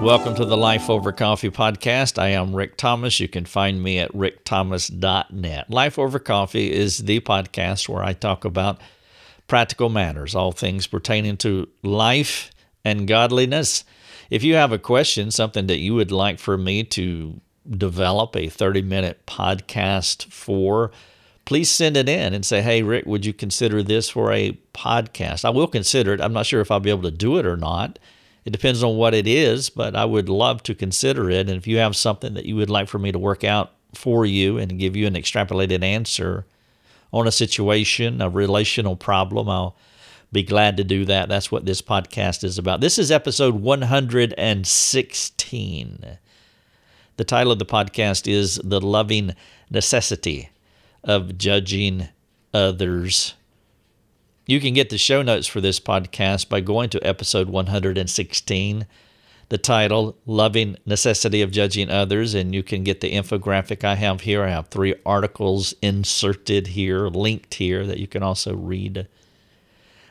Welcome to the Life Over Coffee podcast. I am Rick Thomas. You can find me at rickthomas.net. Life Over Coffee is the podcast where I talk about practical matters, all things pertaining to life and godliness. If you have a question, something that you would like for me to develop a 30-minute podcast for, please send it in and say, hey, Rick, would you consider this for a podcast? I will consider it. I'm not sure if I'll be able to do it or not. It depends on what it is, but I would love to consider it. And if you have something that you would like for me to work out for you and give you an extrapolated answer on a situation, a relational problem, I'll be glad to do that. That's what this podcast is about. This is episode 116. The title of the podcast is The Loving Necessity of Judging Others. You can get the show notes for this podcast by going to episode 116, the title, Loving Necessity of Judging Others, and you can get the infographic I have here. I have three articles inserted here, linked here, that you can also read.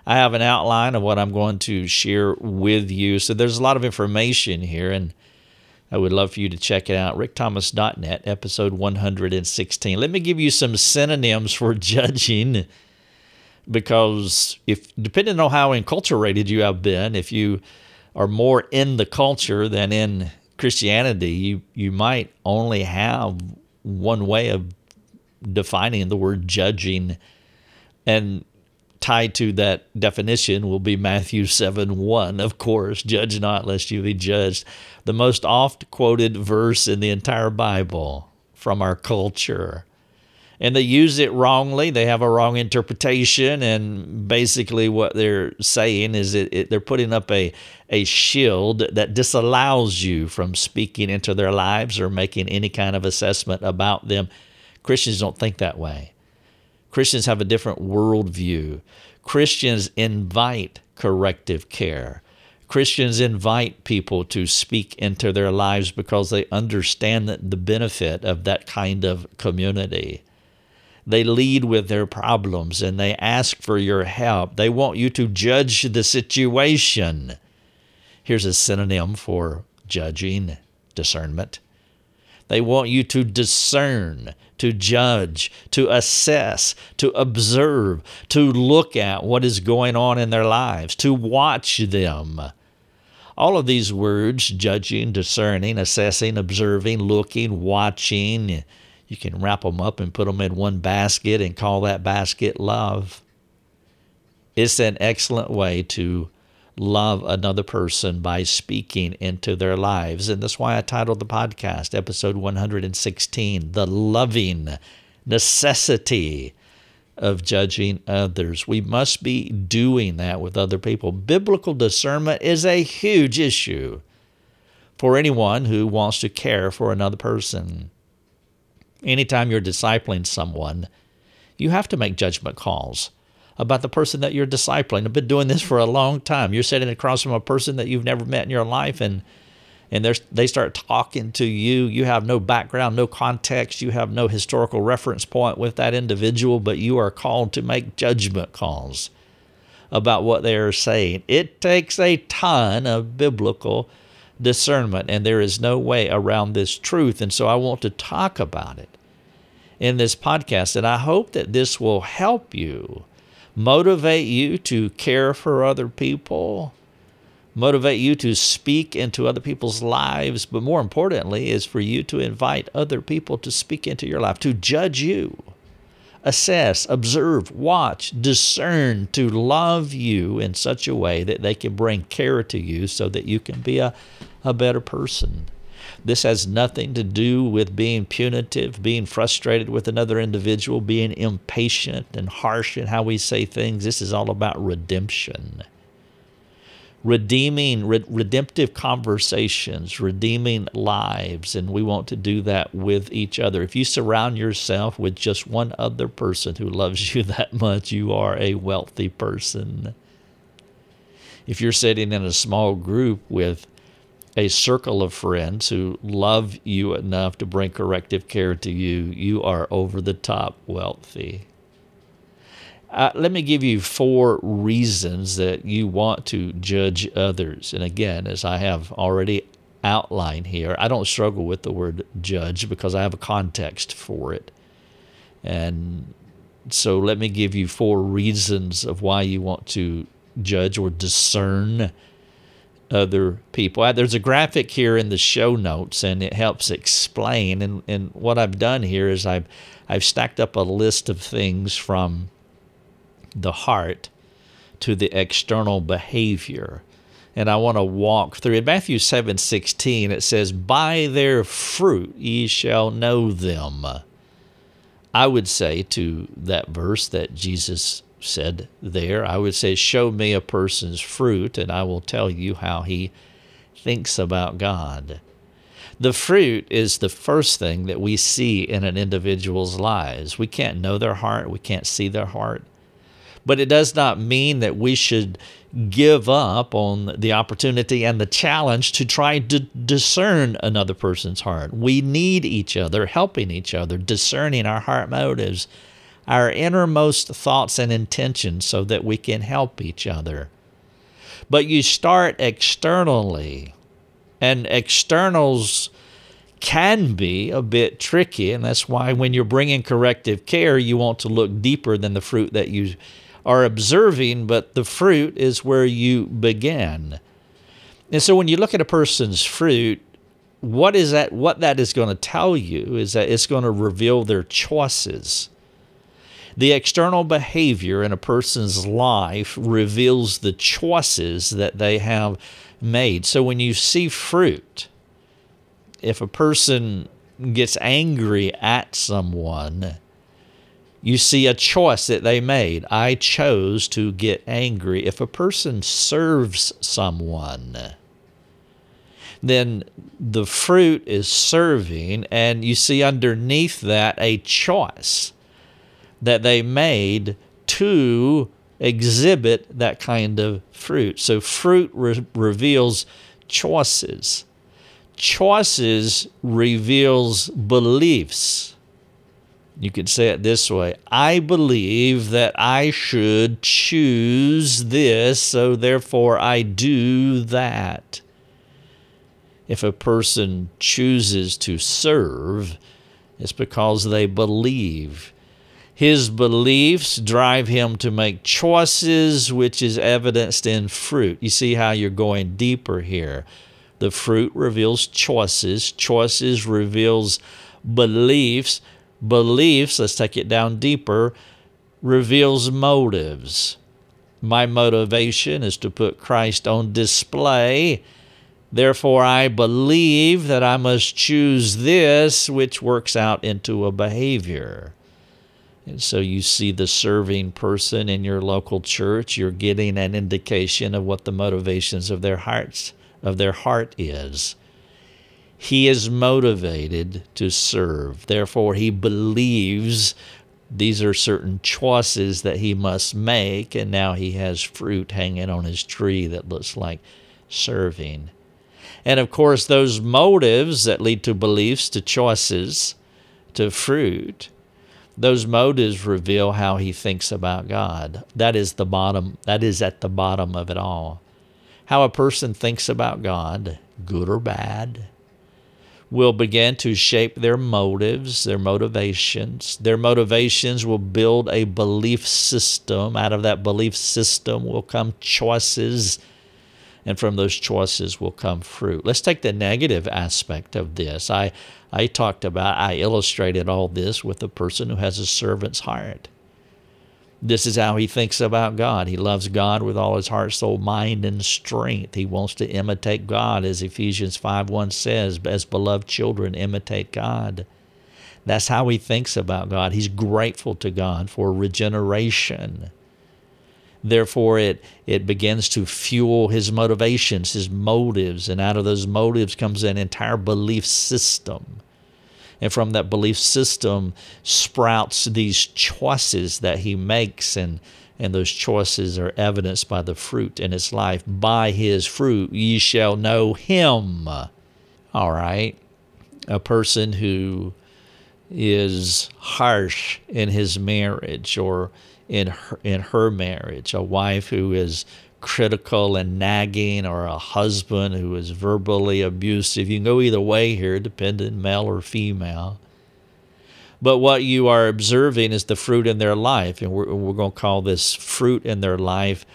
I have an outline of what I'm going to share with you, so there's a lot of information here, and I would love for you to check it out, rickthomas.net, episode 116. Let me give you some synonyms for judging. Because if depending on how enculturated you have been, if you are more in the culture than in Christianity, you might only have one way of defining the word judging. And tied to that definition will be Matthew 7:1, of course, judge not lest you be judged. The most oft-quoted verse in the entire Bible from our culture. And they use it wrongly. They have a wrong interpretation, and basically what they're saying is they're putting up a shield that disallows you from speaking into their lives or making any kind of assessment about them. Christians don't think that way. Christians have a different worldview. Christians invite corrective care. Christians invite people to speak into their lives because they understand the benefit of that kind of community. They lead with their problems, and they ask for your help. They want you to judge the situation. Here's a synonym for judging, discernment. They want you to discern, to judge, to assess, to observe, to look at what is going on in their lives, to watch them. All of these words, judging, discerning, assessing, observing, looking, watching, you can wrap them up and put them in one basket and call that basket love. It's an excellent way to love another person by speaking into their lives. And that's why I titled the podcast, episode 116, The Loving Necessity of Judging Others. We must be doing that with other people. Biblical discernment is a huge issue for anyone who wants to care for another person. Anytime you're discipling someone, you have to make judgment calls about the person that you're discipling. I've been doing this for a long time. You're sitting across from a person that you've never met in your life, and they start talking to you. You have no background, no context. You have no historical reference point with that individual, but you are called to make judgment calls about what they are saying. It takes a ton of biblical discernment, and there is no way around this truth. And so I want to talk about it in this podcast, and I hope that this will help you, motivate you to care for other people, motivate you to speak into other people's lives, but more importantly is for you to invite other people to speak into your life, to judge you, assess, observe, watch, discern, to love you in such a way that they can bring care to you so that you can be a better person. This has nothing to do with being punitive, being frustrated with another individual, being impatient and harsh in how we say things. This is all about redemption. Redeeming, redemptive conversations, redeeming lives, and we want to do that with each other. If you surround yourself with just one other person who loves you that much, you are a wealthy person. If you're sitting in a small group with a circle of friends who love you enough to bring corrective care to you, you are over the top wealthy. Let me give you four reasons that you want to judge others. And again, as I have already outline here. I don't struggle with the word judge because I have a context for it. And so let me give you four reasons of why you want to judge or discern other people. There's a graphic here in the show notes, and it helps explain. And what I've done here is I've stacked up a list of things from the heart to the external behavior. And I want to walk through. In Matthew 7:16, it says, "By their fruit ye shall know them." I would say to that verse that Jesus said there, I would say, show me a person's fruit, and I will tell you how he thinks about God. The fruit is the first thing that we see in an individual's lives. We can't know their heart. We can't see their heart. But it does not mean that we should give up on the opportunity and the challenge to try to discern another person's heart. We need each other, helping each other, discerning our heart motives, our innermost thoughts and intentions, so that we can help each other. But you start externally, and externals can be a bit tricky, and that's why when you're bringing corrective care, you want to look deeper than the fruit that you are observing, but the fruit is where you begin. And so when you look at a person's fruit, what that is going to tell you is that it's going to reveal their choices. The external behavior in a person's life reveals the choices that they have made. So when you see fruit, if a person gets angry at someone, you see a choice that they made. I chose to get angry. If a person serves someone, then the fruit is serving, and you see underneath that a choice that they made to exhibit that kind of fruit. So fruit reveals choices. Choices reveals beliefs. You could say it this way: I believe that I should choose this, so therefore I do that. If a person chooses to serve, it's because they believe. His beliefs drive him to make choices, which is evidenced in fruit. You see how you're going deeper here. The fruit reveals choices. Choices reveals beliefs. Beliefs, let's take it down deeper, reveals motives. My motivation is to put Christ on display. Therefore, I believe that I must choose this, which works out into a behavior. And so you see the serving person in your local church, you're getting an indication of what the motivations of their heart is. He is motivated to serve. Therefore, he believes these are certain choices that he must make, and now he has fruit hanging on his tree that looks like serving. And, of course, those motives that lead to beliefs, to choices, to fruit, those motives reveal how he thinks about God. That is at the bottom of it all. How a person thinks about God, good or bad, will begin to shape their motives, their motivations. Their motivations will build a belief system. Out of that belief system will come choices, and from those choices will come fruit. Let's take the negative aspect of this. I illustrated all this with a person who has a servant's heart. This is how he thinks about God. He loves God with all his heart, soul, mind, and strength. He wants to imitate God, as Ephesians 5:1 says, as beloved children, imitate God. That's how he thinks about God. He's grateful to God for regeneration. Therefore, it begins to fuel his motivations, his motives, and out of those motives comes an entire belief system. And from that belief system sprouts these choices that he makes, and those choices are evidenced by the fruit in his life. By his fruit ye shall know him. All right. A person who is harsh in his marriage or in her marriage, a wife who is critical and nagging, or a husband who is verbally abusive. You can go either way here, dependent male or female. But what you are observing is the fruit in their life, and we're going to call this fruit in their life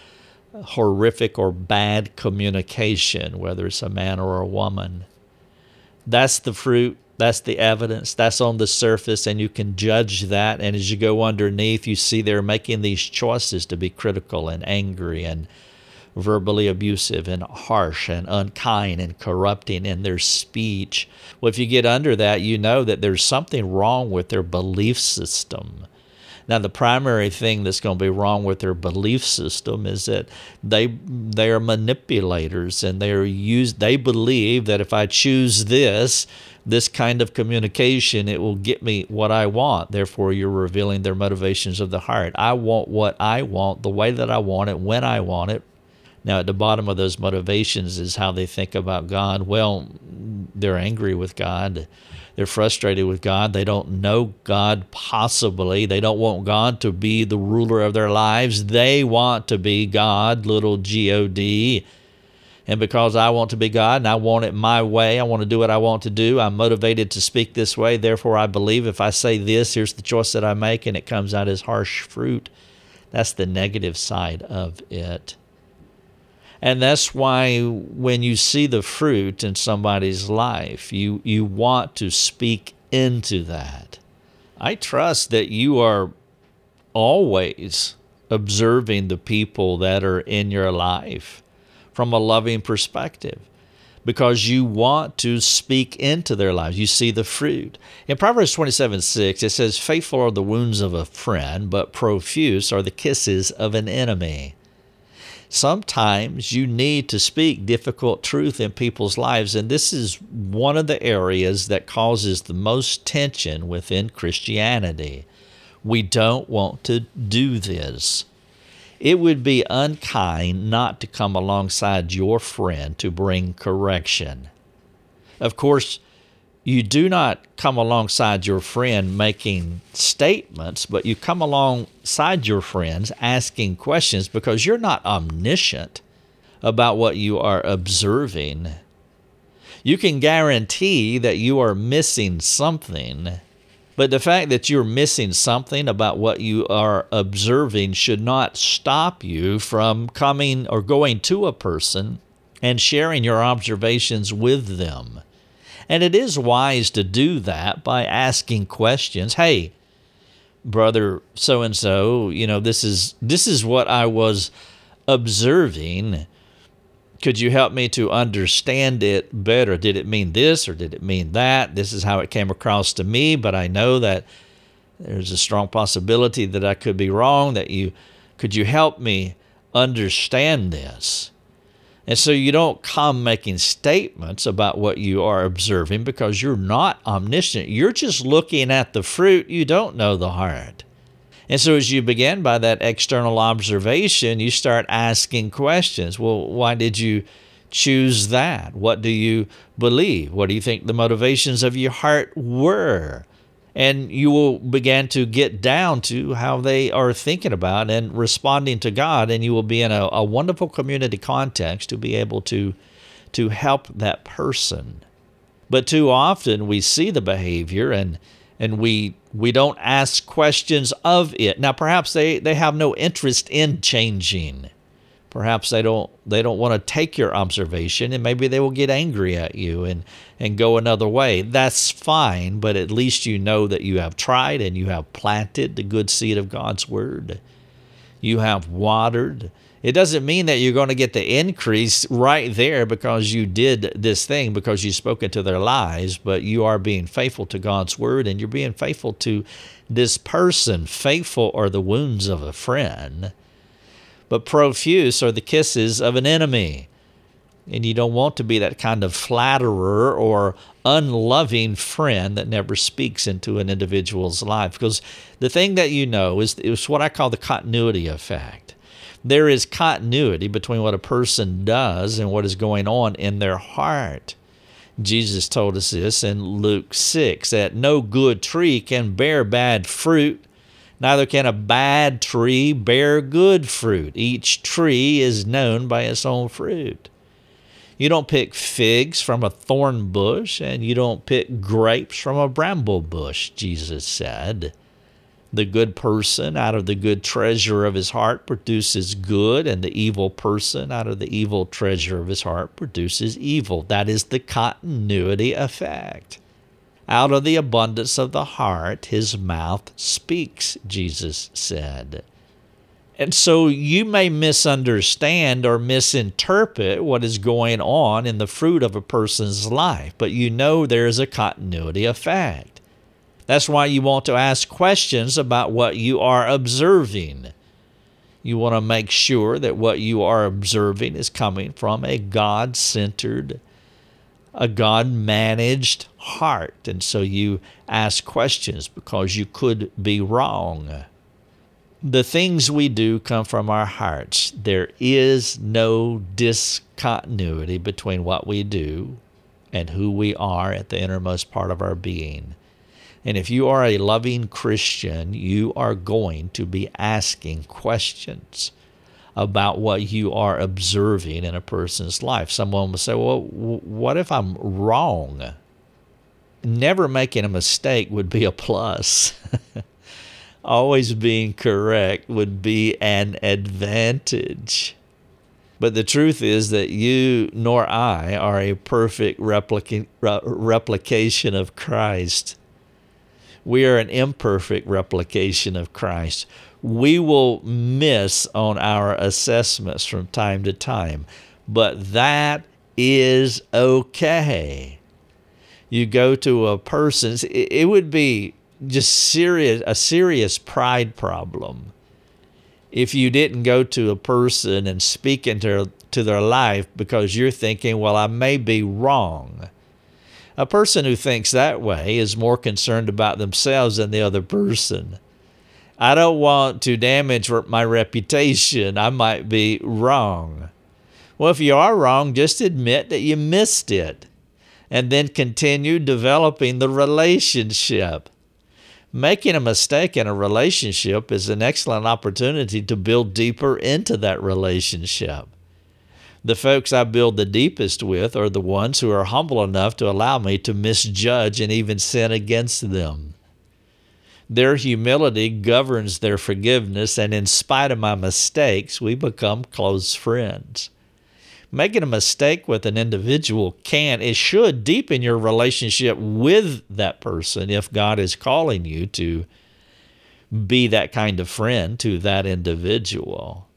horrific or bad communication, whether it's a man or a woman. That's the fruit, that's the evidence, that's on the surface, and you can judge that. And as you go underneath, you see they're making these choices to be critical and angry and verbally abusive and harsh and unkind and corrupting in their speech. Well, if you get under that, you know that there's something wrong with their belief system. Now, the primary thing that's going to be wrong with their belief system is that they are manipulators, and they believe that if I choose this kind of communication, it will get me what I want. Therefore, you're revealing their motivations of the heart. I want what I want, the way that I want it, when I want it. Now, at the bottom of those motivations is how they think about God. Well, they're angry with God. They're frustrated with God. They don't know God possibly. They don't want God to be the ruler of their lives. They want to be God, little G-O-D. And because I want to be God and I want it my way, I want to do what I want to do, I'm motivated to speak this way. Therefore, I believe if I say this, here's the choice that I make, and it comes out as harsh fruit. That's the negative side of it. And that's why when you see the fruit in somebody's life, you want to speak into that. I trust that you are always observing the people that are in your life from a loving perspective, because you want to speak into their lives. You see the fruit. In Proverbs 27:6, it says, "Faithful are the wounds of a friend, but profuse are the kisses of an enemy." Sometimes you need to speak difficult truth in people's lives, and this is one of the areas that causes the most tension within Christianity. We don't want to do this. It would be unkind not to come alongside your friend to bring correction. Of course, you do not come alongside your friend making statements, but you come alongside your friends asking questions, because you're not omniscient about what you are observing. You can guarantee that you are missing something, but the fact that you're missing something about what you are observing should not stop you from coming or going to a person and sharing your observations with them. And it is wise to do that by asking questions. Hey, brother so-and-so, this is what I was observing. Could you help me to understand it better? Did it mean this or did it mean that? This is how it came across to me, but I know that there's a strong possibility that I could be wrong. Could you help me understand this? And so you don't come making statements about what you are observing, because you're not omniscient. You're just looking at the fruit. You don't know the heart. And so as you begin by that external observation, you start asking questions. Well, why did you choose that? What do you believe? What do you think the motivations of your heart were? And you will begin to get down to how they are thinking about and responding to God, and you will be in a wonderful community context to be able to help that person. But too often we see the behavior and we don't ask questions of it. Now, perhaps they have no interest in changing. Perhaps they don't want to take your observation, and maybe they will get angry at you and go another way. That's fine, but at least you know that you have tried and you have planted the good seed of God's word. You have watered. It doesn't mean that you're going to get the increase right there because you did this thing, because you spoke into their lives, but you are being faithful to God's word and you're being faithful to this person. Faithful are the wounds of a friend, but profuse are the kisses of an enemy. And you don't want to be that kind of flatterer or unloving friend that never speaks into an individual's life. Because the thing that you know is what I call the continuity effect. There is continuity between what a person does and what is going on in their heart. Jesus told us this in Luke 6, that no good tree can bear bad fruit, Neither can a bad tree bear good fruit. Each tree is known by its own fruit. You don't pick figs from a thorn bush, and you don't pick grapes from a bramble bush, Jesus said. The good person out of the good treasure of his heart produces good, and the evil person out of the evil treasure of his heart produces evil. That is the continuity effect. Out of the abundance of the heart, his mouth speaks, Jesus said. And so you may misunderstand or misinterpret what is going on in the fruit of a person's life, but you know there is a continuity effect. That's why you want to ask questions about what you are observing. You want to make sure that what you are observing is coming from a God-centered, a God-managed heart. And so you ask questions because you could be wrong. The things we do come from our hearts. There is no discontinuity between what we do and who we are at the innermost part of our being. And if you are a loving Christian, you are going to be asking questions about what you are observing in a person's life. Someone will say, well, what if I'm wrong? Never making a mistake would be a plus. Always being correct would be an advantage. But the truth is that you nor I are a perfect replication of Christ. We are an imperfect replication of Christ. We will miss on our assessments from time to time, but that is okay. You go to a person's, it would be just a serious pride problem if you didn't go to a person and speak into their life because you're thinking, well, I may be wrong. A person who thinks that way is more concerned about themselves than the other person. I don't want to damage my reputation. I might be wrong. Well, if you are wrong, just admit that you missed it and then continue developing the relationship. Making a mistake in a relationship is an excellent opportunity to build deeper into that relationship. The folks I build the deepest with are the ones who are humble enough to allow me to misjudge and even sin against them. Their humility governs their forgiveness, and in spite of my mistakes, we become close friends. Making a mistake with an individual should deepen your relationship with that person if God is calling you to be that kind of friend to that individual.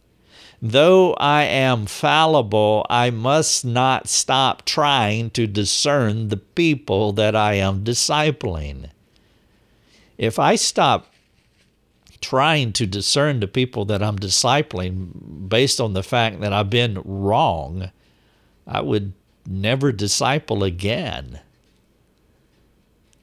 Though I am fallible, I must not stop trying to discern the people that I am discipling. If I stop trying to discern the people that I'm discipling based on the fact that I've been wrong, I would never disciple again.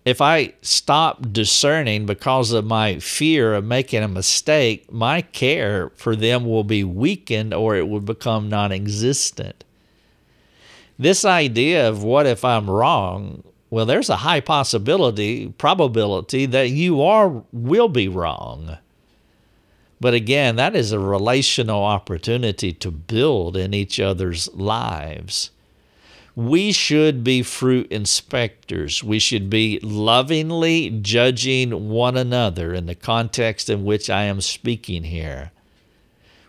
If I stop discerning because of my fear of making a mistake, my care for them will be weakened or it will become non-existent. This idea of what if I'm wrong, well, there's a high probability that will be wrong. But again, that is a relational opportunity to build in each other's lives. We should be fruit inspectors. We should be lovingly judging one another in the context in which I am speaking here.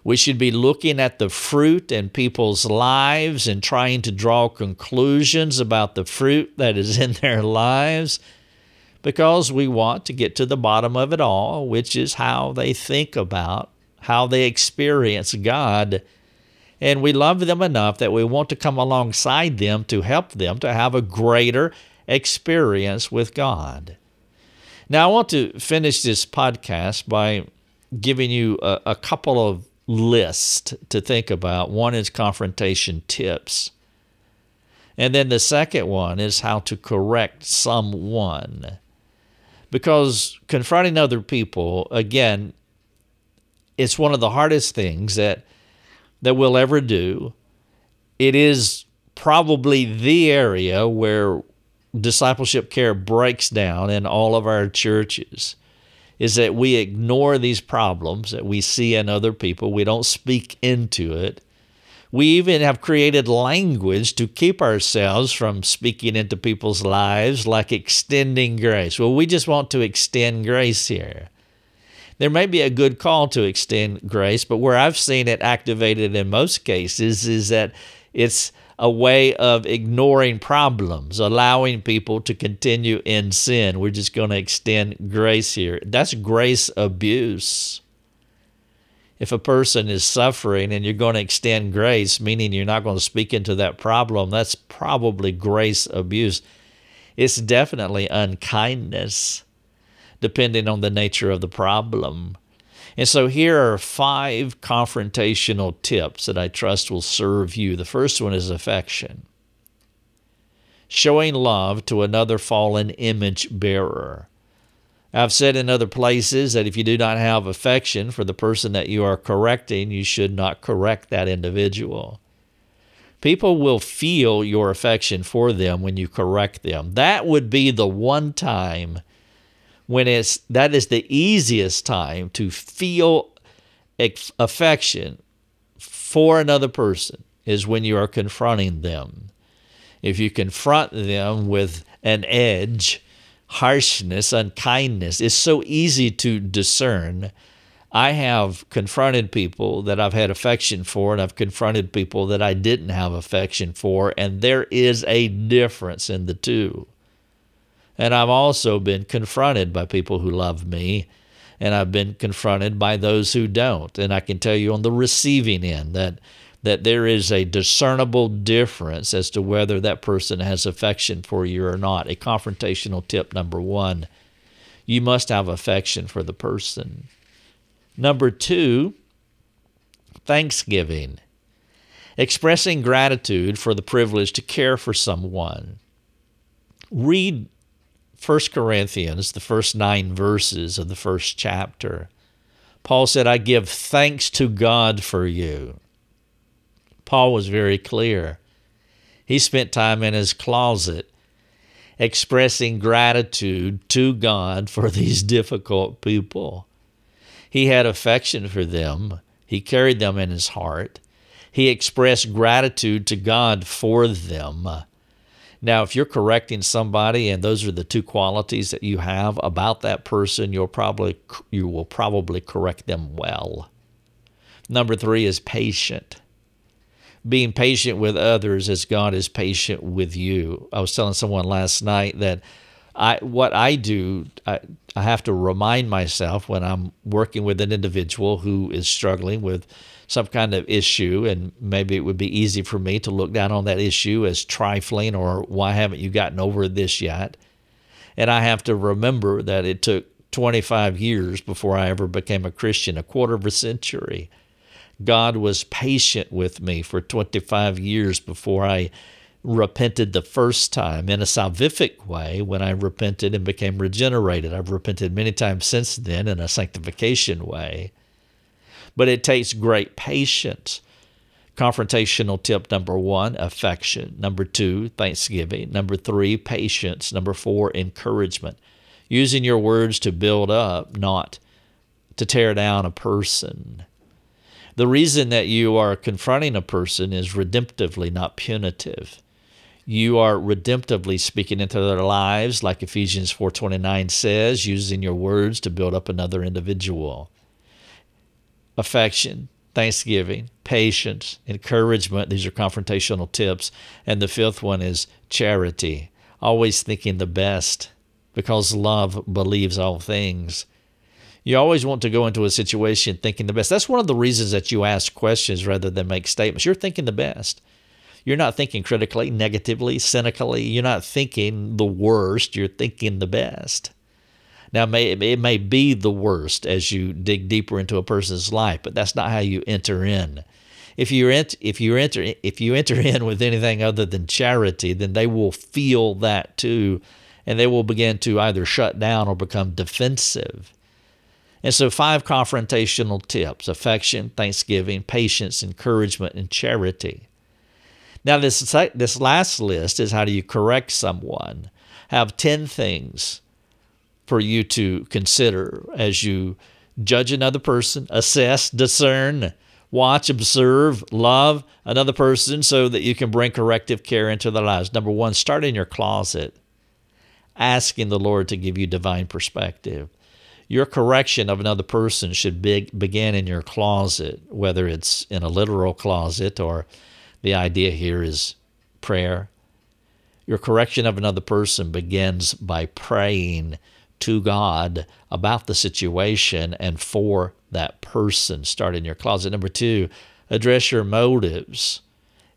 We should be looking at the fruit in people's lives and trying to draw conclusions about the fruit that is in their lives, because we want to get to the bottom of it all, which is how they think about, how they experience God. And we love them enough that we want to come alongside them to help them to have a greater experience with God. Now, I want to finish this podcast by giving you a couple of lists to think about. One is confrontation tips. And then the second one is how to correct someone. Because confronting other people, again, it's one of the hardest things that we'll ever do. It is probably the area where discipleship care breaks down in all of our churches. is that we ignore these problems that we see in other people. We don't speak into it. We even have created language to keep ourselves from speaking into people's lives, like extending grace. Well, we just want to extend grace here. There may be a good call to extend grace, but where I've seen it activated in most cases is that it's a way of ignoring problems, allowing people to continue in sin. We're just going to extend grace here. That's grace abuse. If a person is suffering and you're going to extend grace, meaning you're not going to speak into that problem, that's probably grace abuse. It's definitely unkindness, depending on the nature of the problem. And so here are 5 confrontational tips that I trust will serve you. The first one is affection. Showing love to another fallen image bearer. I've said in other places that if you do not have affection for the person that you are correcting, you should not correct that individual. People will feel your affection for them when you correct them. That would be the one time when that is the easiest time to feel affection for another person, is when you are confronting them. If you confront them with an edge, harshness, unkindness, is so easy to discern. I have confronted people that I've had affection for, and I've confronted people that I didn't have affection for, and there is a difference in the two. And I've also been confronted by people who love me, and I've been confronted by those who don't. And I can tell you on the receiving end that there is a discernible difference as to whether that person has affection for you or not. A confrontational tip, number 1, you must have affection for the person. Number 2, thanksgiving. Expressing gratitude for the privilege to care for someone. Read 1 Corinthians, the first 9 verses of the first chapter. Paul said, "I give thanks to God for you." Paul was very clear. He spent time in his closet expressing gratitude to God for these difficult people. He had affection for them. He carried them in his heart. He expressed gratitude to God for them. Now, if you're correcting somebody and those are the 2 qualities that you have about that person, you will probably correct them well. Number 3 is patient. Being patient with others as God is patient with you. I was telling someone last night that I have to remind myself when I'm working with an individual who is struggling with some kind of issue, and maybe it would be easy for me to look down on that issue as trifling or why haven't you gotten over this yet? And I have to remember that it took 25 years before I ever became a Christian, a quarter of a century. God was patient with me for 25 years before I repented the first time in a salvific way when I repented and became regenerated. I've repented many times since then in a sanctification way. But it takes great patience. Confrontational tip number 1, affection. Number 2, thanksgiving. Number 3, patience. Number 4, encouragement. Using your words to build up, not to tear down a person. The reason that you are confronting a person is redemptively, not punitive. You are redemptively speaking into their lives, like Ephesians 4:29 says, using your words to build up another individual. Affection, thanksgiving, patience, encouragement. These are confrontational tips. And the 5th one is charity. Always thinking the best, because love believes all things. You always want to go into a situation thinking the best. That's one of the reasons that you ask questions rather than make statements. You're thinking the best. You're not thinking critically, negatively, cynically. You're not thinking the worst. You're thinking the best. Now, it may be the worst as you dig deeper into a person's life, but that's not how you enter in. If you enter in with anything other than charity, then they will feel that too, and they will begin to either shut down or become defensive. And so 5 confrontational tips: affection, thanksgiving, patience, encouragement, and charity. Now, this last list is how do you correct someone. Have 10 things for you to consider as you judge another person, assess, discern, watch, observe, love another person so that you can bring corrective care into their lives. Number one, start in your closet, asking the Lord to give you divine perspective. Your correction of another person should begin in your closet, whether it's in a literal closet or the idea here is prayer. Your correction of another person begins by praying to God about the situation and for that person. Start in your closet. Number two, address your motives.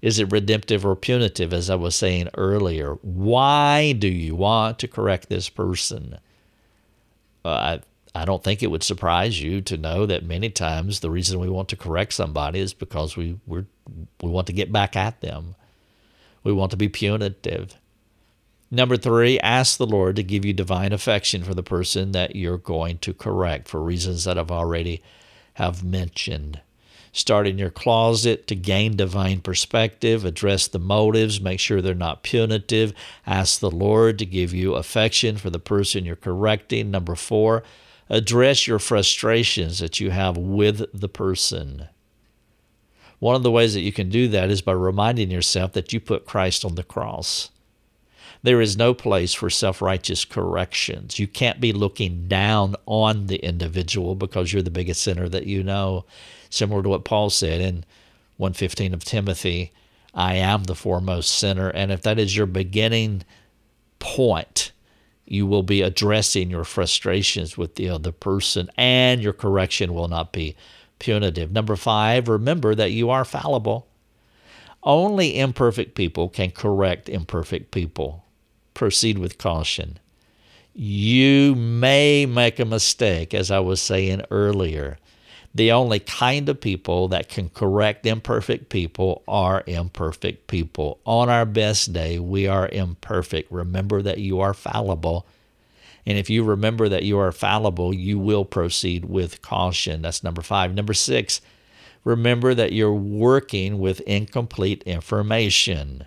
Is it redemptive or punitive, as I was saying earlier? Why do you want to correct this person? I don't think it would surprise you to know that many times the reason we want to correct somebody is because we want to get back at them. We want to be punitive. Number three, ask the Lord to give you divine affection for the person that you're going to correct for reasons that I've already have mentioned. Start in your closet to gain divine perspective. Address the motives. Make sure they're not punitive. Ask the Lord to give you affection for the person you're correcting. Number four, address your frustrations that you have with the person. One of the ways that you can do that is by reminding yourself that you put Christ on the cross. There is no place for self-righteous corrections. You can't be looking down on the individual because you're the biggest sinner that you know. Similar to what Paul said in 1:15 of Timothy, I am the foremost sinner. And if that is your beginning point, you will be addressing your frustrations with the other person, and your correction will not be punitive. Number five, remember that you are fallible. Only imperfect people can correct imperfect people. Proceed with caution. You may make a mistake, as I was saying earlier. The only kind of people that can correct imperfect people are imperfect people. On our best day, we are imperfect. Remember that you are fallible. And if you remember that you are fallible, you will proceed with caution. That's number five. Number six, remember that you're working with incomplete information,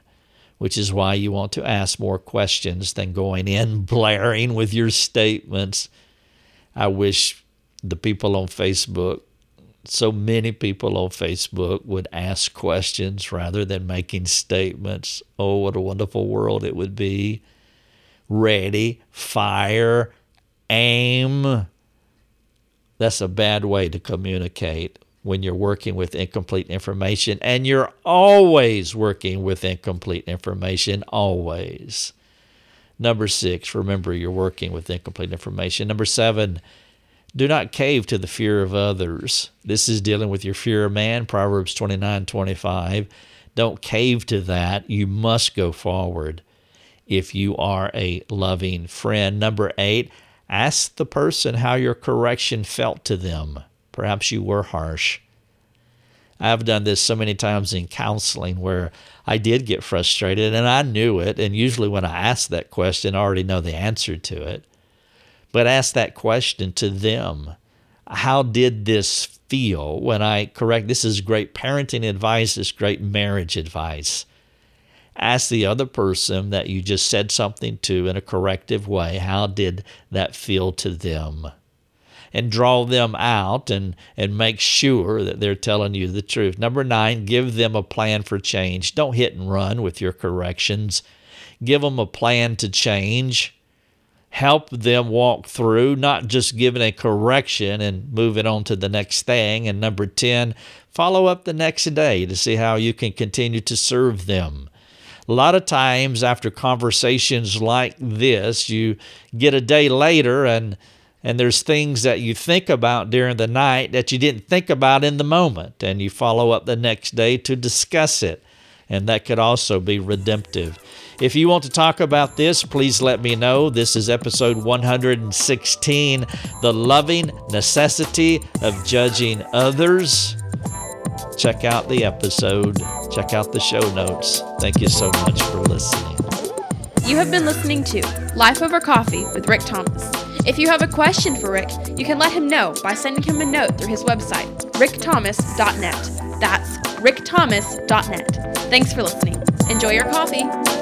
which is why you want to ask more questions than going in blaring with your statements. I wish the people on Facebook, so many people on Facebook would ask questions rather than making statements. Oh, what a wonderful world it would be. Ready, fire, aim. That's a bad way to communicate when you're working with incomplete information, and you're always working with incomplete information, always. Number six, remember you're working with incomplete information. Number seven, do not cave to the fear of others. This is dealing with your fear of man, Proverbs 29:25. Don't cave to that. You must go forward if you are a loving friend. Number eight, ask the person how your correction felt to them. Perhaps you were harsh. I've done this so many times in counseling where I did get frustrated and I knew it. And usually when I ask that question, I already know the answer to it. But ask that question to them. How did this feel when I correct? This is great parenting advice. This is great marriage advice. Ask the other person that you just said something to in a corrective way, how did that feel to them? And draw them out and make sure that they're telling you the truth. Number nine, give them a plan for change. Don't hit and run with your corrections. Give them a plan to change. Help them walk through, not just giving a correction and moving on to the next thing. And number 10, follow up the next day to see how you can continue to serve them. A lot of times after conversations like this, you get a day later and there's things that you think about during the night that you didn't think about in the moment, and you follow up the next day to discuss it. And that could also be redemptive. If you want to talk about this, please let me know. This is episode 116, The Loving Necessity of Judging Others. Check out the episode. Check out the show notes. Thank you so much for listening. You have been listening to Life Over Coffee with Rick Thomas. If you have a question for Rick, you can let him know by sending him a note through his website, rickthomas.net. That's rickthomas.net. Thanks for listening. Enjoy your coffee.